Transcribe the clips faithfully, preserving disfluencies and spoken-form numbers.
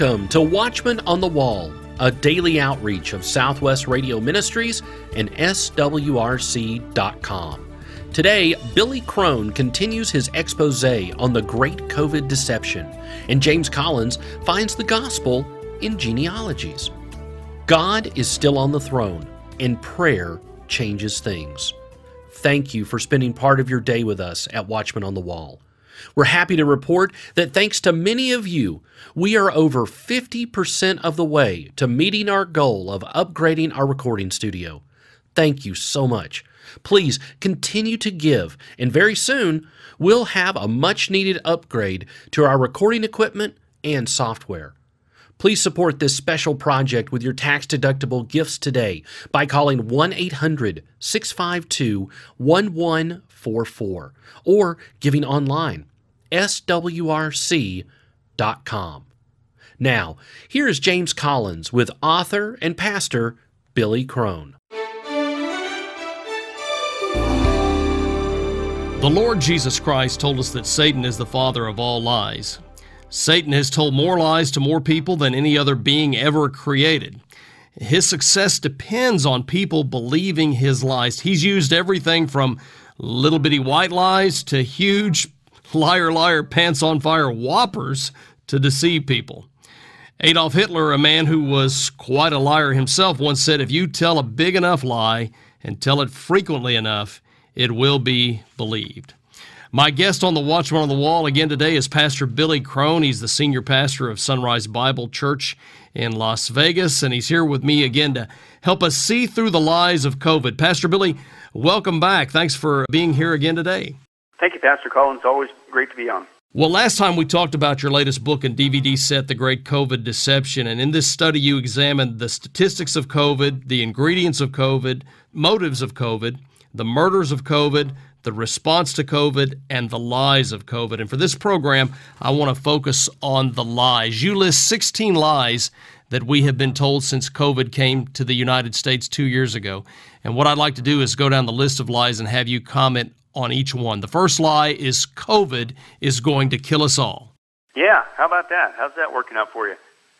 Welcome to Watchman on the Wall, a daily outreach of Southwest Radio Ministries and S W R C dot com. Today, Billy Crone continues his expose on the Great COVID Deception, and James Collins finds the gospel in genealogies. God is still on the throne, and prayer changes things. Thank you for spending part of your day with us at Watchman on the Wall. We're happy to report that thanks to many of you, we are over fifty percent of the way to meeting our goal of upgrading our recording studio. Thank you so much. Please continue to give, and very soon, we'll have a much-needed upgrade to our recording equipment and software. Please support this special project with your tax-deductible gifts today by calling one eight hundred, six five two, one one four four or giving online, S W R C dot com. Now, here is James Collins with author and pastor Billy Crone. The Lord Jesus Christ told us that Satan is the father of all lies. Satan has told more lies to more people than any other being ever created. His success depends on people believing his lies. He's used everything from little bitty white lies to huge liar, liar, pants on fire whoppers to deceive people. Adolf Hitler, a man who was quite a liar himself, once said, "If you tell a big enough lie and tell it frequently enough, it will be believed." My guest on the Watchman on the Wall again today is Pastor Billy Crone. He's the senior pastor of Sunrise Bible Church in Las Vegas, and he's here with me again to help us see through the lies of COVID. Pastor Billy, welcome back. Thanks for being here again today. Thank you, Pastor Collins. Always great to be on. Well, last time we talked about your latest book and D V D set, The Great COVID Deception, and in this study you examined the statistics of COVID, the ingredients of COVID, motives of COVID, the murders of COVID, the response to COVID, and the lies of COVID. And for this program, I want to focus on the lies. You list sixteen lies that we have been told since COVID came to the United States two years ago. And what I'd like to do is go down the list of lies and have you comment on each one. The first lie is COVID is going to kill us all. Yeah, how about that? How's that working out for you?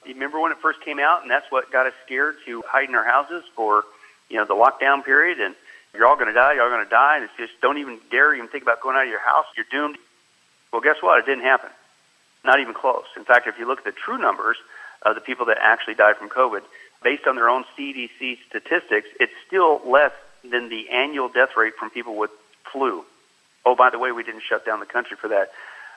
You remember when it first came out, and that's what got us scared to hide in our houses for, you know, the lockdown period, and you're all going to die, you're all going to die, and it's just don't even dare even think about going out of your house. You're doomed. Well, guess what? It didn't happen. Not even close. In fact, if you look at the true numbers of the people that actually died from COVID, based on their own C D C statistics, it's still less than the annual death rate from people with flu. Oh, by the way, we didn't shut down the country for that.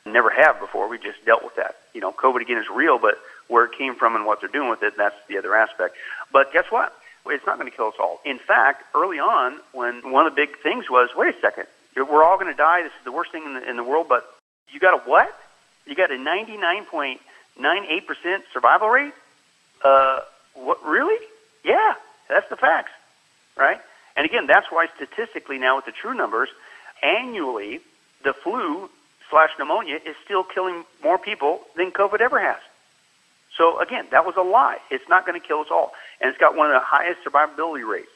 Never have before. We just dealt with that. You know, COVID, again, is real, but where it came from and what they're doing with it, that's the other aspect. But guess what? It's not going to kill us all. In fact, early on, when one of the big things was, wait a second, we're all going to die. This is the worst thing in the, in the world, but you got a what? You got a ninety-nine point nine eight percent survival rate? Uh, what? Really? Yeah, that's the facts, right? And again, that's why statistically now with the true numbers, annually, the flu slash pneumonia is still killing more people than COVID ever has. So, again, that was a lie. It's not going to kill us all. And it's got one of the highest survivability rates.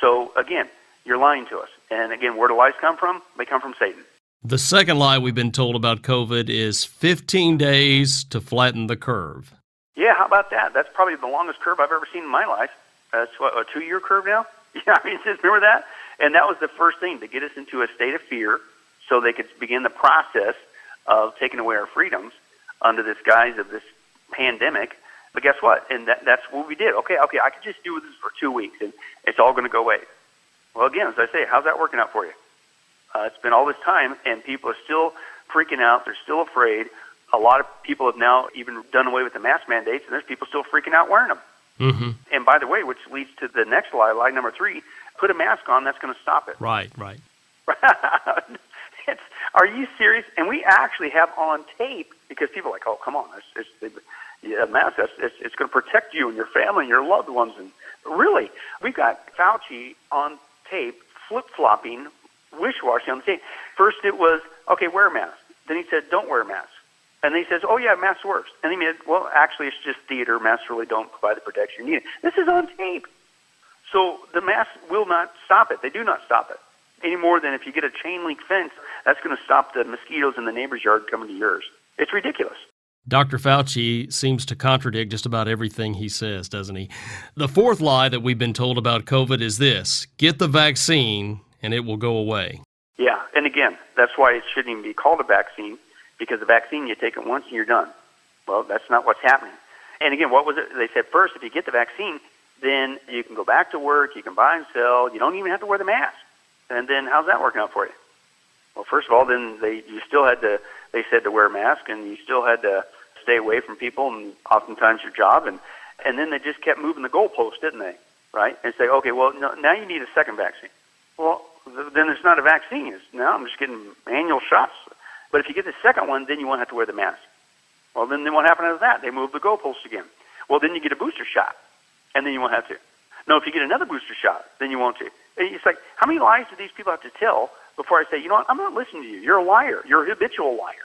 So, again, you're lying to us. And, again, where do lies come from? They come from Satan. The second lie we've been told about COVID is fifteen days to flatten the curve. Yeah, how about that? That's probably the longest curve I've ever seen in my life. That's uh, a two-year curve now? Yeah, I mean, just remember that? And that was the first thing, to get us into a state of fear so they could begin the process of taking away our freedoms under this guise of this pandemic. But guess what? And that, that's what we did. Okay, okay, I could just do this for two weeks, and it's all going to go away. Well, again, as I say, how's that working out for you? Uh, it's been all this time, and people are still freaking out. They're still afraid. A lot of people have now even done away with the mask mandates, and there's people still freaking out wearing them. Mm-hmm. And by the way, which leads to the next lie, lie number three, put a mask on, that's going to stop it. Right, right. It's, are you serious? And we actually have on tape, because people are like, oh, come on, it's, it's, yeah, mask, it's, it's, it's going to protect you and your family and your loved ones. And really, we've got Fauci on tape, flip-flopping, wish-washing on the tape. First it was, okay, wear a mask. Then he said, don't wear a mask. And then he says, oh, yeah, masks works. And he said, well, actually, it's just theater. Masks really don't provide the protection you need. This is on tape. So the masks will not stop it. They do not stop it any more than if you get a chain link fence, that's going to stop the mosquitoes in the neighbor's yard coming to yours. It's ridiculous. Doctor Fauci seems to contradict just about everything he says, doesn't he? The fourth lie that we've been told about COVID is this: get the vaccine and it will go away. Yeah, and again, that's why it shouldn't even be called a vaccine, because a vaccine, you take it once and you're done. Well, that's not what's happening. And again, what was it? They said first, if you get the vaccine, then you can go back to work, you can buy and sell, you don't even have to wear the mask. And then how's that working out for you? Well, first of all, then they you still had to, they said to wear a mask, and you still had to stay away from people and oftentimes your job. And, and then they just kept moving the goalpost, didn't they? Right? And say, okay, well, no, now you need a second vaccine. Well, th- then it's not a vaccine. It's, now I'm just getting annual shots. But if you get the second one, then you won't have to wear the mask. Well, then, then what happened after that? They moved the goalpost again. Well, then you get a booster shot, and then you won't have to. No, if you get another booster shot, then you won't to. It's like, how many lies do these people have to tell before I say, you know what, I'm not listening to you. You're a liar. You're a habitual liar,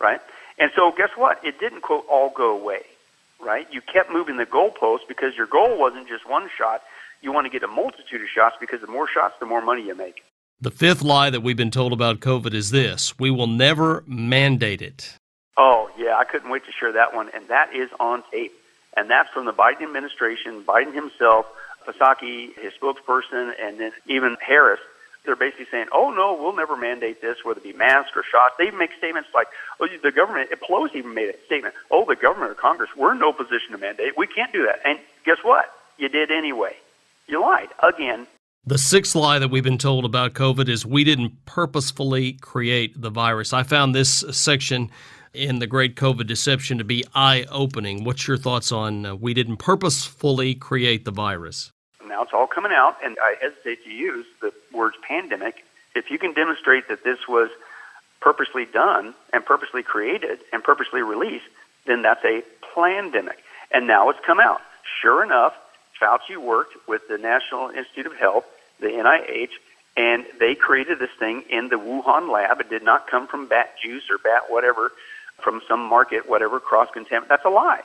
right? And so guess what? It didn't, quote, all go away, right? You kept moving the goalposts because your goal wasn't just one shot. You want to get a multitude of shots, because the more shots, the more money you make. The fifth lie that we've been told about COVID is this: we will never mandate it. Oh, yeah, I couldn't wait to share that one, and that is on tape. And that's from the Biden administration, Biden himself, Psaki, his spokesperson, and then even Harris. They're basically saying, oh, no, we'll never mandate this, whether it be masks or shots. They even make statements like, oh, the government, Pelosi even made a statement, oh, the government or Congress, we're in no position to mandate. We can't do that. And guess what? You did anyway. You lied again. The sixth lie that we've been told about COVID is we didn't purposefully create the virus. I found this section in The Great COVID Deception to be eye-opening. What's your thoughts on uh, we didn't purposefully create the virus? Now it's all coming out, and I hesitate to use the words pandemic. If you can demonstrate that this was purposely done and purposely created and purposely released, then that's a plandemic. And now it's come out. Sure enough, Fauci worked with the National Institute of Health, the N I H, and they created this thing in the Wuhan lab. It did not come from bat juice or bat whatever, from some market, whatever, cross-contamination. That's a lie.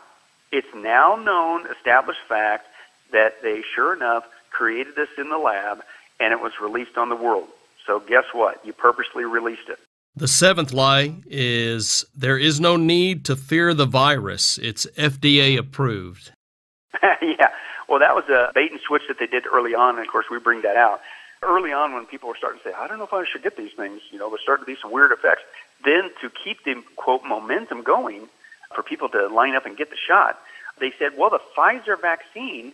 It's now known, established fact, that they sure enough created this in the lab, and it was released on the world. So guess what? You purposely released it. The seventh lie is there is no need to fear the virus. It's F D A approved. Yeah. Well, that was a bait and switch that they did early on, and of course we bring that out. Early on when people were starting to say, I don't know if I should get these things, you know, there's starting to be some weird effects. Then to keep the, quote, momentum going for people to line up and get the shot, they said, well, the Pfizer vaccine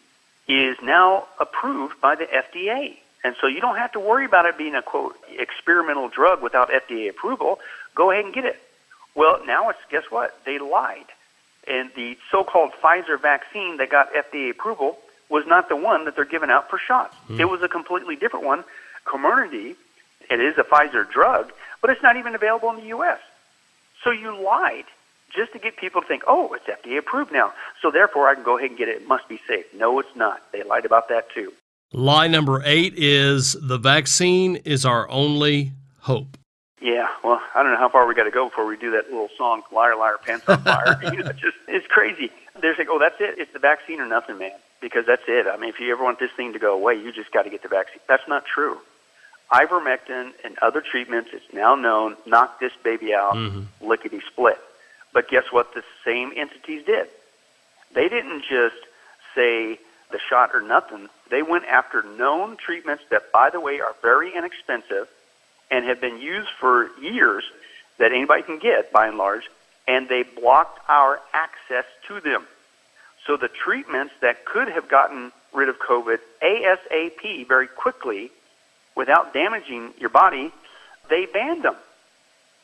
is now approved by the F D A. And so you don't have to worry about it being a, quote, experimental drug without F D A approval. Go ahead and get it. Well, now it's, guess what? They lied. And the so-called Pfizer vaccine that got F D A approval was not the one that they're giving out for shots. Mm. It was a completely different one. Comirnaty, it is a Pfizer drug, but it's not even available in the U S. So you lied just to get people to think, oh, it's F D A approved now, so therefore I can go ahead and get it. It must be safe. No, it's not. They lied about that too. Lie number eight is the vaccine is our only hope. Yeah, well, I don't know how far we got to go before we do that little song, Liar, Liar, Pants on Fire. You know, it's, just, it's crazy. They're saying, oh, that's it. It's the vaccine or nothing, man, because that's it. I mean, if you ever want this thing to go away, you just got to get the vaccine. That's not true. Ivermectin and other treatments, it's now known, knock this baby out, mm-hmm. lickety-split. But guess what the same entities did? They didn't just say the shot or nothing. They went after known treatments that, by the way, are very inexpensive and have been used for years that anybody can get, by and large, and they blocked our access to them. So the treatments that could have gotten rid of COVID ASAP very quickly without damaging your body, they banned them.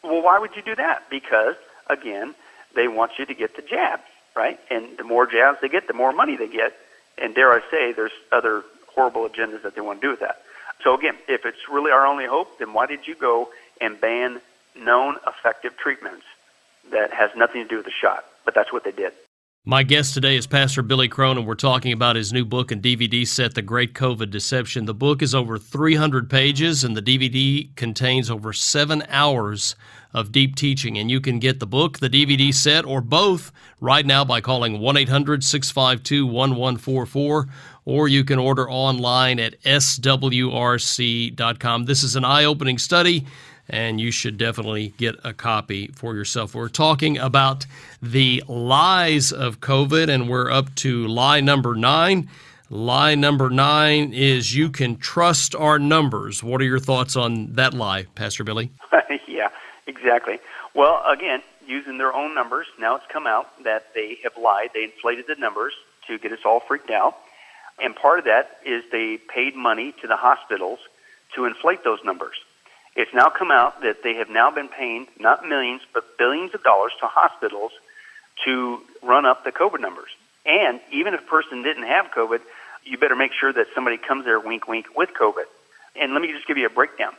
Well, why would you do that? Because, again, they want you to get the jab, right? And the more jabs they get, the more money they get. And dare I say, there's other horrible agendas that they want to do with that. So again, if it's really our only hope, then why did you go and ban known effective treatments that has nothing to do with the shot? But that's what they did. My guest today is Pastor Billy Crone, and we're talking about his new book and D V D set, The Great COVID Deception. The book is over three hundred pages, and the D V D contains over seven hours of deep teaching. And you can get the book, the D V D set, or both right now by calling one eight hundred, six five two, one one four four, or you can order online at S W R C dot com. This is an eye-opening study and you should definitely get a copy for yourself. We're talking about the lies of COVID, and we're up to lie number nine. Lie number nine is you can trust our numbers. What are your thoughts on that lie, Pastor Billy? Yeah, exactly. Well, again, using their own numbers, now it's come out that they have lied. They inflated the numbers to get us all freaked out. And part of that is they paid money to the hospitals to inflate those numbers. It's now come out that they have now been paying not millions but billions of dollars to hospitals to run up the COVID numbers. And even if a person didn't have COVID, you better make sure that somebody comes there, wink, wink, with COVID. And let me just give you a breakdown.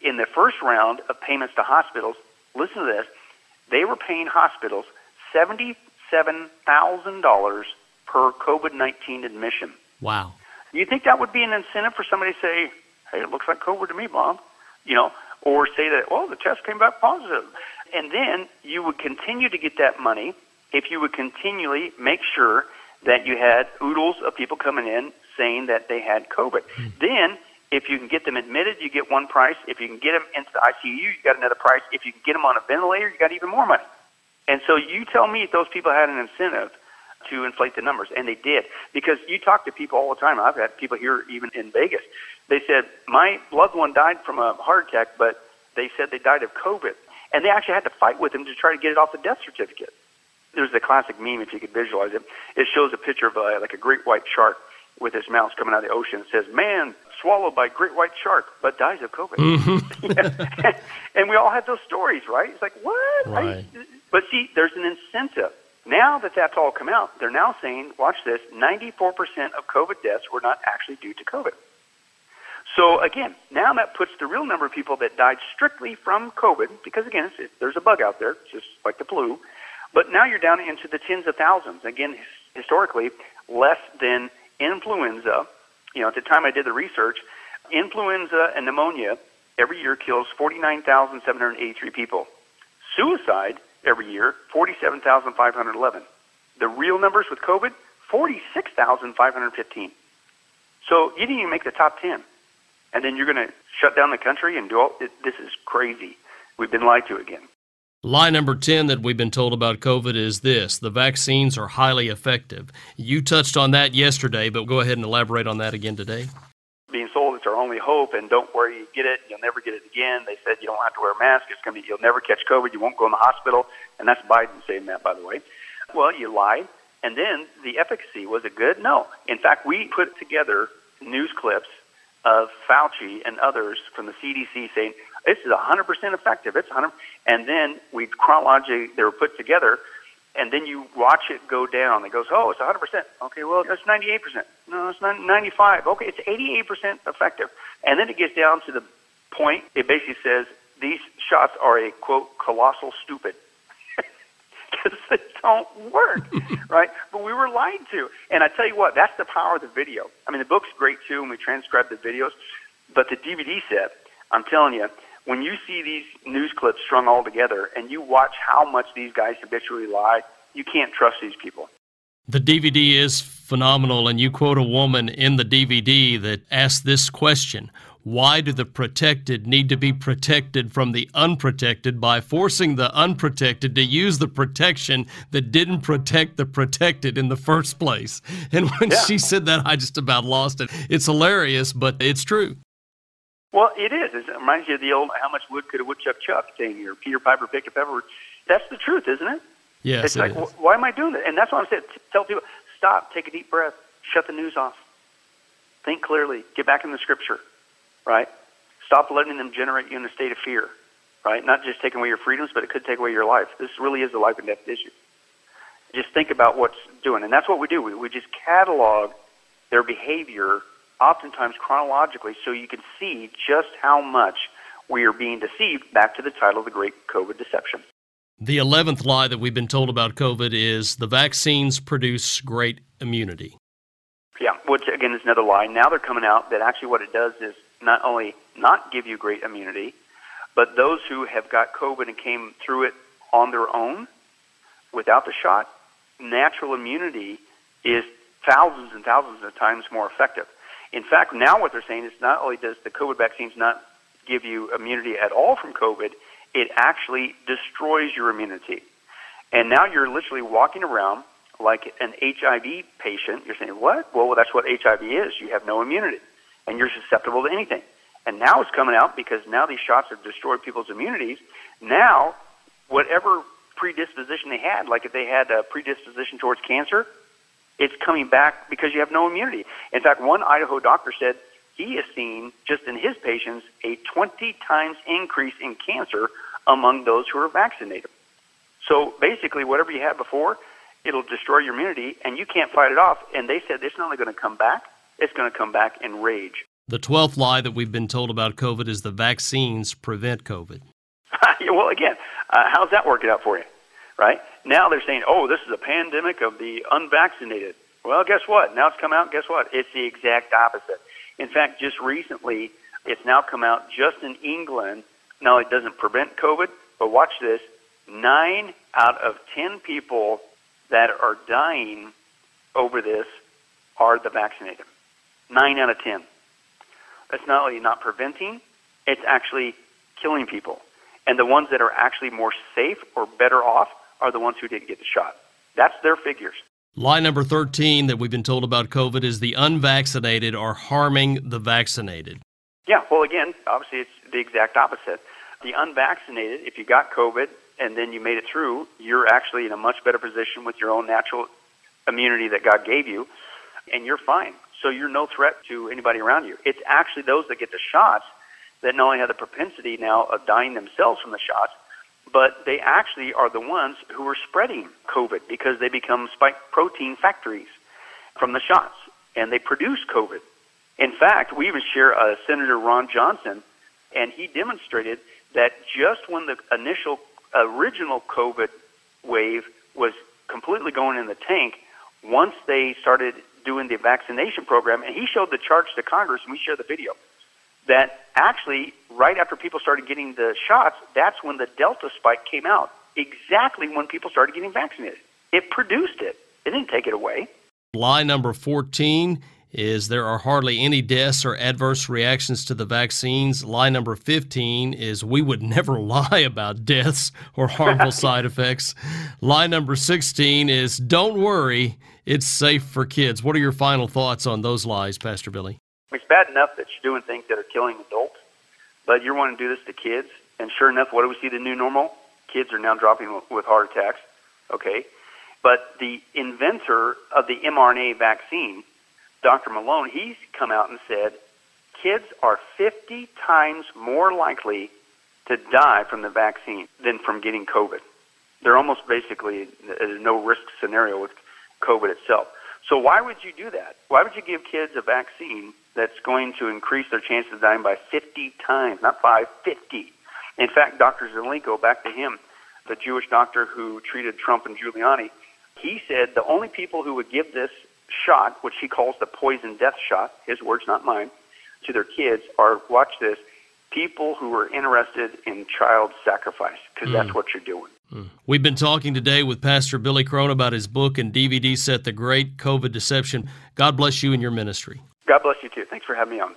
In the first round of payments to hospitals, listen to this, they were paying hospitals seventy-seven thousand dollars per COVID nineteen admission. Wow. You think that would be an incentive for somebody to say, hey, it looks like COVID to me, Bob, you know, or say that, well, the test came back positive. And then you would continue to get that money if you would continually make sure that you had oodles of people coming in saying that they had COVID. Mm-hmm. Then if you can get them admitted, you get one price. If you can get them into the I C U, you got another price. If you can get them on a ventilator, you got even more money. And so you tell me if those people had an incentive to inflate the numbers, and they did. Because you talk to people all the time. I've had people here even in Vegas. They said, my loved one died from a heart attack, but they said they died of COVID. And they actually had to fight with them to try to get it off the death certificate. There's the classic meme, if you could visualize it. It shows a picture of a, like a great white shark with his mouth coming out of the ocean. It says, man swallowed by great white shark, but dies of COVID. Mm-hmm. And we all have those stories, right? It's like, what? Right. I, but see, there's an incentive. Now that that's all come out, they're now saying, watch this, ninety-four percent of COVID deaths were not actually due to COVID. So, again, now that puts the real number of people that died strictly from COVID, because, again, it's, it, there's a bug out there, just like the flu, but now you're down into the tens of thousands. Again, historically, less than influenza. You know, at the time I did the research, influenza and pneumonia every year kills forty-nine thousand seven hundred eighty-three people. Suicide every year, forty-seven thousand five hundred eleven. The real numbers with COVID, forty-six thousand five hundred fifteen. So you didn't even make the top ten. And then you're going to shut down the country and do all it, this is crazy. We've been lied to again. Lie number ten that we've been told about COVID is this. The vaccines are highly effective. You touched on that yesterday, but go ahead and elaborate on that again today. Being sold, it's our only hope, and don't worry, you get it, you'll never get it again. They said you don't have to wear a mask. It's going to be, you'll never catch COVID. You won't go in the hospital. And that's Biden saying that, by the way. Well, you lied. And then the efficacy, was it good? No. In fact, we put together news clips of Fauci and others from the C D C saying, this is one hundred percent effective. It's one hundred percent. And then we chronologically, they were put together, and then you watch it go down. It goes, oh, it's one hundred percent. Okay, well, that's ninety-eight percent. No, it's ninety-five. Okay, it's eighty-eight percent effective. And then it gets down to the point, it basically says, these shots are a, quote, colossal stupid. Because they don't work, right? But we were lied to. And I tell you what, that's the power of the video. I mean, the book's great, too, and we transcribed the videos. But the D V D set, I'm telling you, when you see these news clips strung all together and you watch how much these guys habitually lie, you can't trust these people. The D V D is phenomenal, and you quote a woman in the D V D that asked this question, why do the protected need to be protected from the unprotected by forcing the unprotected to use the protection that didn't protect the protected in the first place? And when yeah. she said that, I just about lost it. It's hilarious, but it's true. Well, it is. It reminds you of the old how much wood could a woodchuck chuck thing, or Peter Piper picked a pepper. That's the truth, isn't it? Yes, it's it like, is. W- why am I doing that? And that's why I'm saying, tell people, stop, take a deep breath, shut the news off, think clearly, get back in the Scripture, right? Stop letting them generate you in a state of fear, right? Not just taking away your freedoms, but it could take away your life. This really is a life and death issue. Just think about what's doing. And that's what we do. We, we just catalog their behavior oftentimes chronologically, so you can see just how much we are being deceived, back to the title, The Great COVID Deception. The eleventh lie that we've been told about COVID is the vaccines produce great immunity. Yeah, which again is another lie. Now they're coming out that actually what it does is not only not give you great immunity, but those who have got COVID and came through it on their own without the shot, natural immunity is thousands and thousands of times more effective. In fact, now what they're saying is not only does the COVID vaccines not give you immunity at all from COVID, it actually destroys your immunity. And now you're literally walking around like an H I V patient. You're saying, what? Well, that's what H I V is. You have no immunity, and you're susceptible to anything. And now it's coming out because now these shots have destroyed people's immunities. Now, whatever predisposition they had, like if they had a predisposition towards cancer, it's coming back because you have no immunity. In fact, one Idaho doctor said he has seen, just in his patients, a twenty times increase in cancer among those who are vaccinated. So basically, whatever you had before, it'll destroy your immunity, and you can't fight it off. And they said it's not only going to come back, it's going to come back in rage. The twelfth lie that we've been told about COVID is the vaccines prevent COVID. Well, again, uh, how's that working out for you, right? Now they're saying, oh, this is a pandemic of the unvaccinated. Well, guess what? Now it's come out, guess what? It's the exact opposite. In fact, just recently, it's now come out just in England. Now it doesn't prevent COVID, but watch this. Nine out of ten people that are dying over this are the vaccinated. Nine out of ten. It's not only not preventing, it's actually killing people. And the ones that are actually more safe or better off are the ones who didn't get the shot. That's their figures. Lie number thirteen that we've been told about COVID is the unvaccinated are harming the vaccinated. Yeah, well, again, obviously it's the exact opposite. The unvaccinated, if you got COVID and then you made it through, you're actually in a much better position with your own natural immunity that God gave you, and you're fine. So you're no threat to anybody around you. It's actually those that get the shots that not only have the propensity now of dying themselves from the shots, but they actually are the ones who are spreading COVID because they become spike protein factories from the shots, and they produce COVID. In fact, we even share uh, Senator Ron Johnson, and he demonstrated that just when the initial original COVID wave was completely going in the tank, once they started doing the vaccination program, and he showed the charts to Congress, and we share the video, that actually right after people started getting the shots, that's when the Delta spike came out, exactly when people started getting vaccinated. It produced it. It didn't take it away. Lie number fourteen is there are hardly any deaths or adverse reactions to the vaccines. Lie number fifteen is we would never lie about deaths or harmful side effects. Lie number sixteen is don't worry, it's safe for kids. What are your final thoughts on those lies, Pastor Billy? It's bad enough that you're doing things that are killing adults, but you want to do this to kids. And sure enough, what do we see the new normal? Kids are now dropping with heart attacks, okay? But the inventor of the mRNA vaccine, Doctor Malone, he's come out and said, kids are fifty times more likely to die from the vaccine than from getting COVID. They're almost basically a no-risk scenario with COVID itself. So why would you do that? Why would you give kids a vaccine that's going to increase their chances of dying by fifty times, not five, fifty? In fact, Doctor Zelenko, back to him, the Jewish doctor who treated Trump and Giuliani, he said the only people who would give this shot, which he calls the poison death shot, his words, not mine, to their kids are, watch this, people who are interested in child sacrifice, because mm. that's what you're doing. Mm. We've been talking today with Pastor Billy Crone about his book and D V D set, The Great COVID Deception. God bless you and your ministry. God bless you too. Thanks for having me on.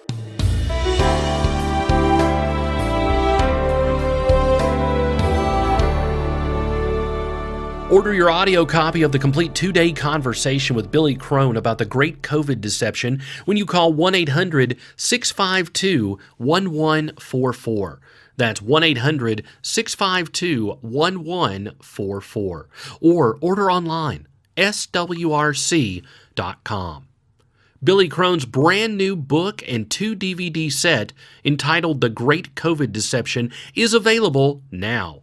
Order your audio copy of the complete two-day conversation with Billy Crone about the Great COVID Deception when you call one eight hundred, six five two, one one four four. That's one eight hundred, six five two, one one four four. Or order online, S W R C dot com. Billy Crone's brand new book and two D V D set entitled The Great COVID Deception is available now.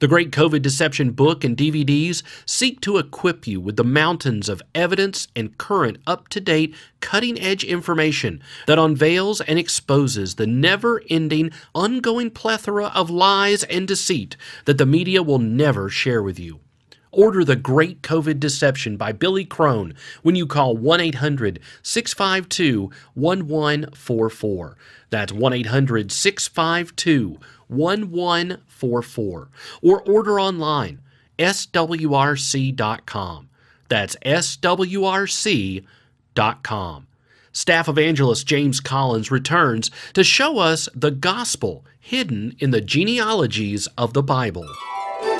The Great COVID Deception book and D V Ds seek to equip you with the mountains of evidence and current, up-to-date, cutting-edge information that unveils and exposes the never-ending, ongoing plethora of lies and deceit that the media will never share with you. Order The Great COVID Deception by Billy Crone when you call one eight hundred, six five two, one one four four. That's one eight hundred, six five two, one one four four. Or order online, S W R C dot com. That's S W R C dot com. Staff evangelist James Collins returns to show us the gospel hidden in the genealogies of the Bible. The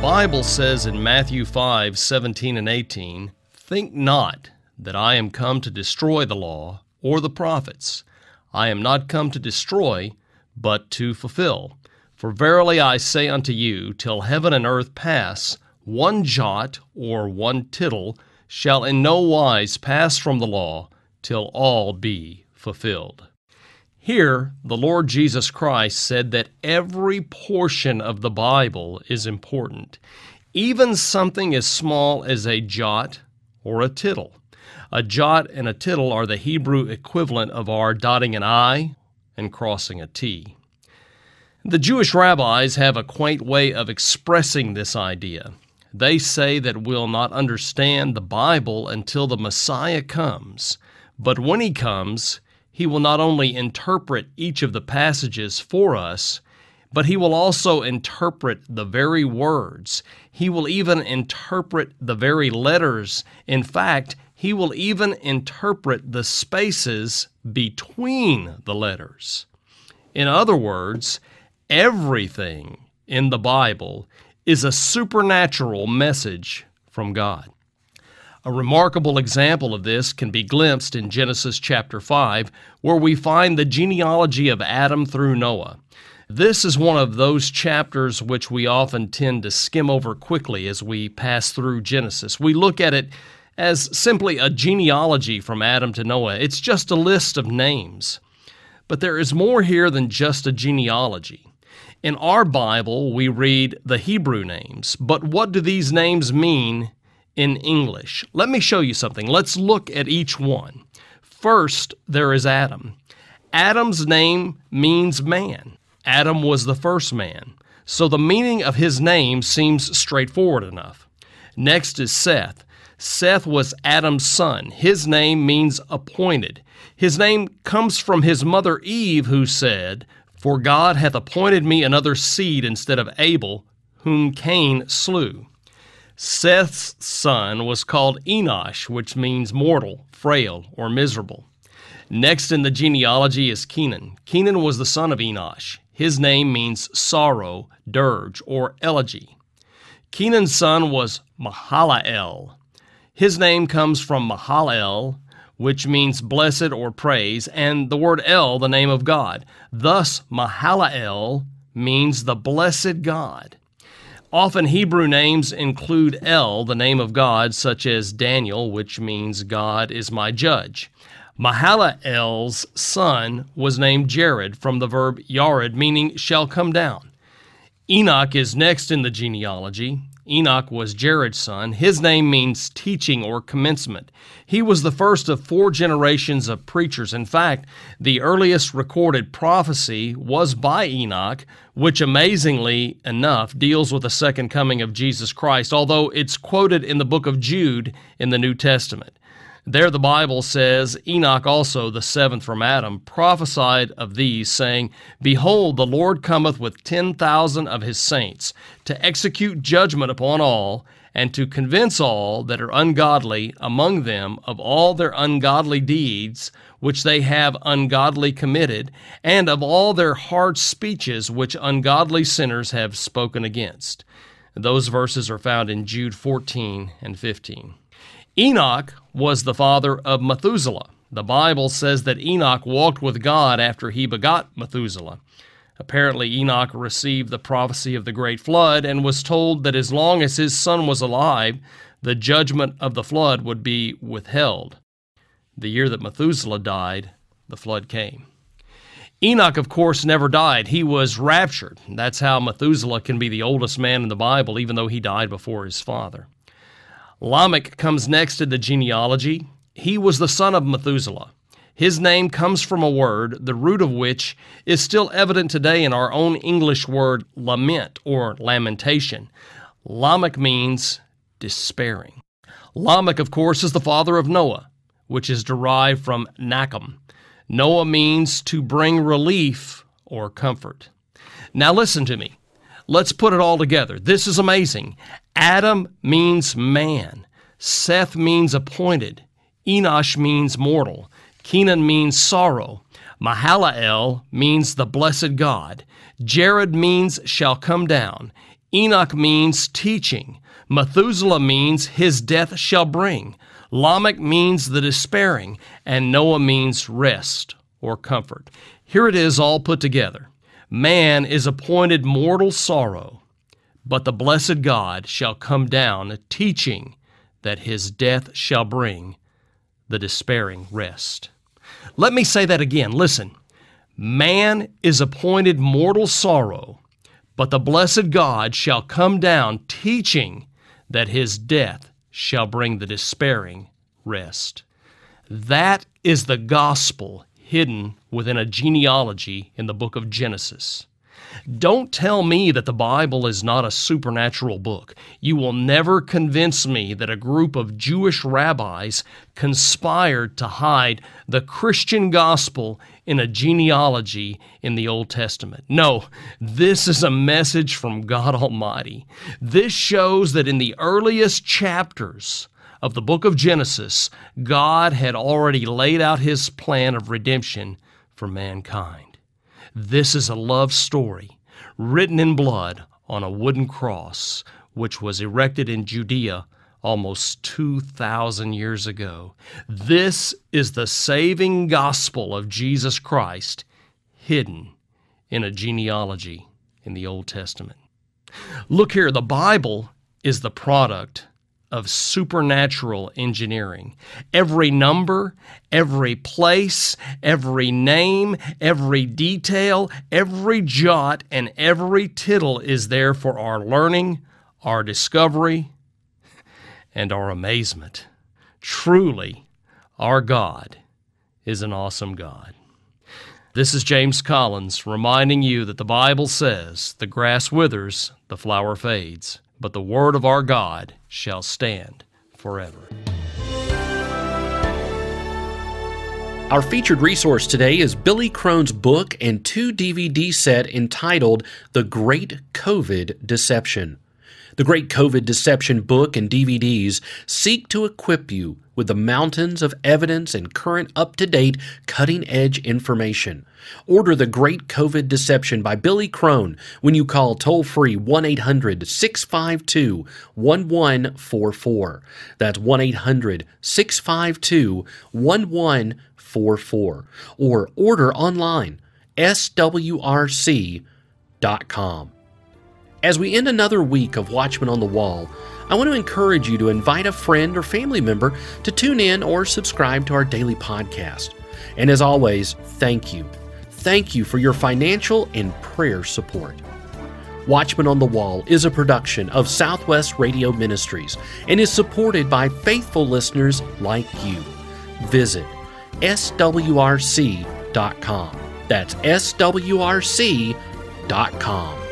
Bible says in Matthew five, seventeen and eighteen, "Think not that I am come to destroy the law or the prophets. I am not come to destroy, but to fulfill. For verily I say unto you, till heaven and earth pass, one jot or one tittle shall in no wise pass from the law, till all be fulfilled." Here, the Lord Jesus Christ said that every portion of the Bible is important, even something as small as a jot or a tittle. A jot and a tittle are the Hebrew equivalent of our dotting an I and crossing a T. The Jewish rabbis have a quaint way of expressing this idea. They say that we'll not understand the Bible until the Messiah comes, but when he comes, he will not only interpret each of the passages for us, but he will also interpret the very words. He will even interpret the very letters. In fact, he will even interpret the spaces between the letters. In other words, everything in the Bible is a supernatural message from God. A remarkable example of this can be glimpsed in Genesis chapter five, where we find the genealogy of Adam through Noah. This is one of those chapters which we often tend to skim over quickly as we pass through Genesis. We look at it as simply a genealogy from Adam to Noah. It's just a list of names. But there is more here than just a genealogy. In our Bible, we read the Hebrew names, but what do these names mean in English? Let me show you something. Let's look at each one. First, there is Adam. Adam's name means man. Adam was the first man, so the meaning of his name seems straightforward enough. Next is Seth. Seth was Adam's son. His name means appointed. His name comes from his mother Eve, who said, "For God hath appointed me another seed instead of Abel, whom Cain slew." Seth's son was called Enosh, which means mortal, frail, or miserable. Next in the genealogy is Kenan. Kenan was the son of Enosh. His name means sorrow, dirge, or elegy. Kenan's son was Mahalalel. His name comes from Mahalalel, which means blessed or praise, and the word El, the name of God. Thus, Mahalalel means the blessed God. Often Hebrew names include El, the name of God, such as Daniel, which means God is my judge. Mahalalel's son was named Jared from the verb yared, meaning shall come down. Enoch is next in the genealogy. Enoch was Jared's son. His name means teaching or commencement. He was the first of four generations of preachers. In fact, the earliest recorded prophecy was by Enoch, which amazingly enough deals with the second coming of Jesus Christ, although it's quoted in the book of Jude in the New Testament. There the Bible says, "Enoch also, the seventh from Adam, prophesied of these, saying, Behold, the Lord cometh with ten thousand of his saints, to execute judgment upon all, and to convince all that are ungodly among them of all their ungodly deeds, which they have ungodly committed, and of all their hard speeches which ungodly sinners have spoken against." Those verses are found in Jude fourteen and fifteen. Enoch was the father of Methuselah. The Bible says that Enoch walked with God after he begot Methuselah. Apparently, Enoch received the prophecy of the great flood and was told that as long as his son was alive, the judgment of the flood would be withheld. The year that Methuselah died, the flood came. Enoch, of course, never died. He was raptured. That's how Methuselah can be the oldest man in the Bible, even though he died before his father. Lamech comes next in the genealogy. He was the son of Methuselah. His name comes from a word, the root of which is still evident today in our own English word lament or lamentation. Lamech means despairing. Lamech, of course, is the father of Noah, which is derived from Nachem. Noah means to bring relief or comfort. Now listen to me. Let's put it all together. This is amazing. Adam means man. Seth means appointed. Enosh means mortal. Kenan means sorrow. Mahalalel means the blessed God. Jared means shall come down. Enoch means teaching. Methuselah means his death shall bring. Lamech means the despairing. And Noah means rest or comfort. Here it is all put together. Man is appointed mortal sorrow, but the blessed God shall come down, teaching that his death shall bring the despairing rest. Let me say that again. Listen. Man is appointed mortal sorrow, but the blessed God shall come down, teaching that his death shall bring the despairing rest. That is the gospel hidden within a genealogy in the book of Genesis. Don't tell me that the Bible is not a supernatural book. You will never convince me that a group of Jewish rabbis conspired to hide the Christian gospel in a genealogy in the Old Testament. No, this is a message from God Almighty. This shows that in the earliest chapters of the book of Genesis, God had already laid out his plan of redemption for mankind. This is a love story written in blood on a wooden cross, which was erected in Judea almost two thousand years ago. This is the saving gospel of Jesus Christ hidden in a genealogy in the Old Testament. Look here, the Bible is the product of supernatural engineering. Every number, every place, every name, every detail, every jot, and every tittle is there for our learning, our discovery, and our amazement. Truly, our God is an awesome God. This is James Collins reminding you that the Bible says, "The grass withers, the flower fades, but the word of our God shall stand forever." Our featured resource today is Billy Crone's book and two D V D set entitled The Great COVID Deception. The Great COVID Deception book and D V Ds seek to equip you with the mountains of evidence and current up-to-date, cutting-edge information. Order The Great COVID Deception by Billy Crone when you call toll-free one eight hundred, six five two, one one four four. That's one eight hundred, six five two, one one four four. Or order online, S W R C dot com. As we end another week of Watchman on the Wall, I want to encourage you to invite a friend or family member to tune in or subscribe to our daily podcast. And as always, thank you. Thank you for your financial and prayer support. Watchman on the Wall is a production of Southwest Radio Ministries and is supported by faithful listeners like you. Visit S W R C dot com. That's S W R C dot com.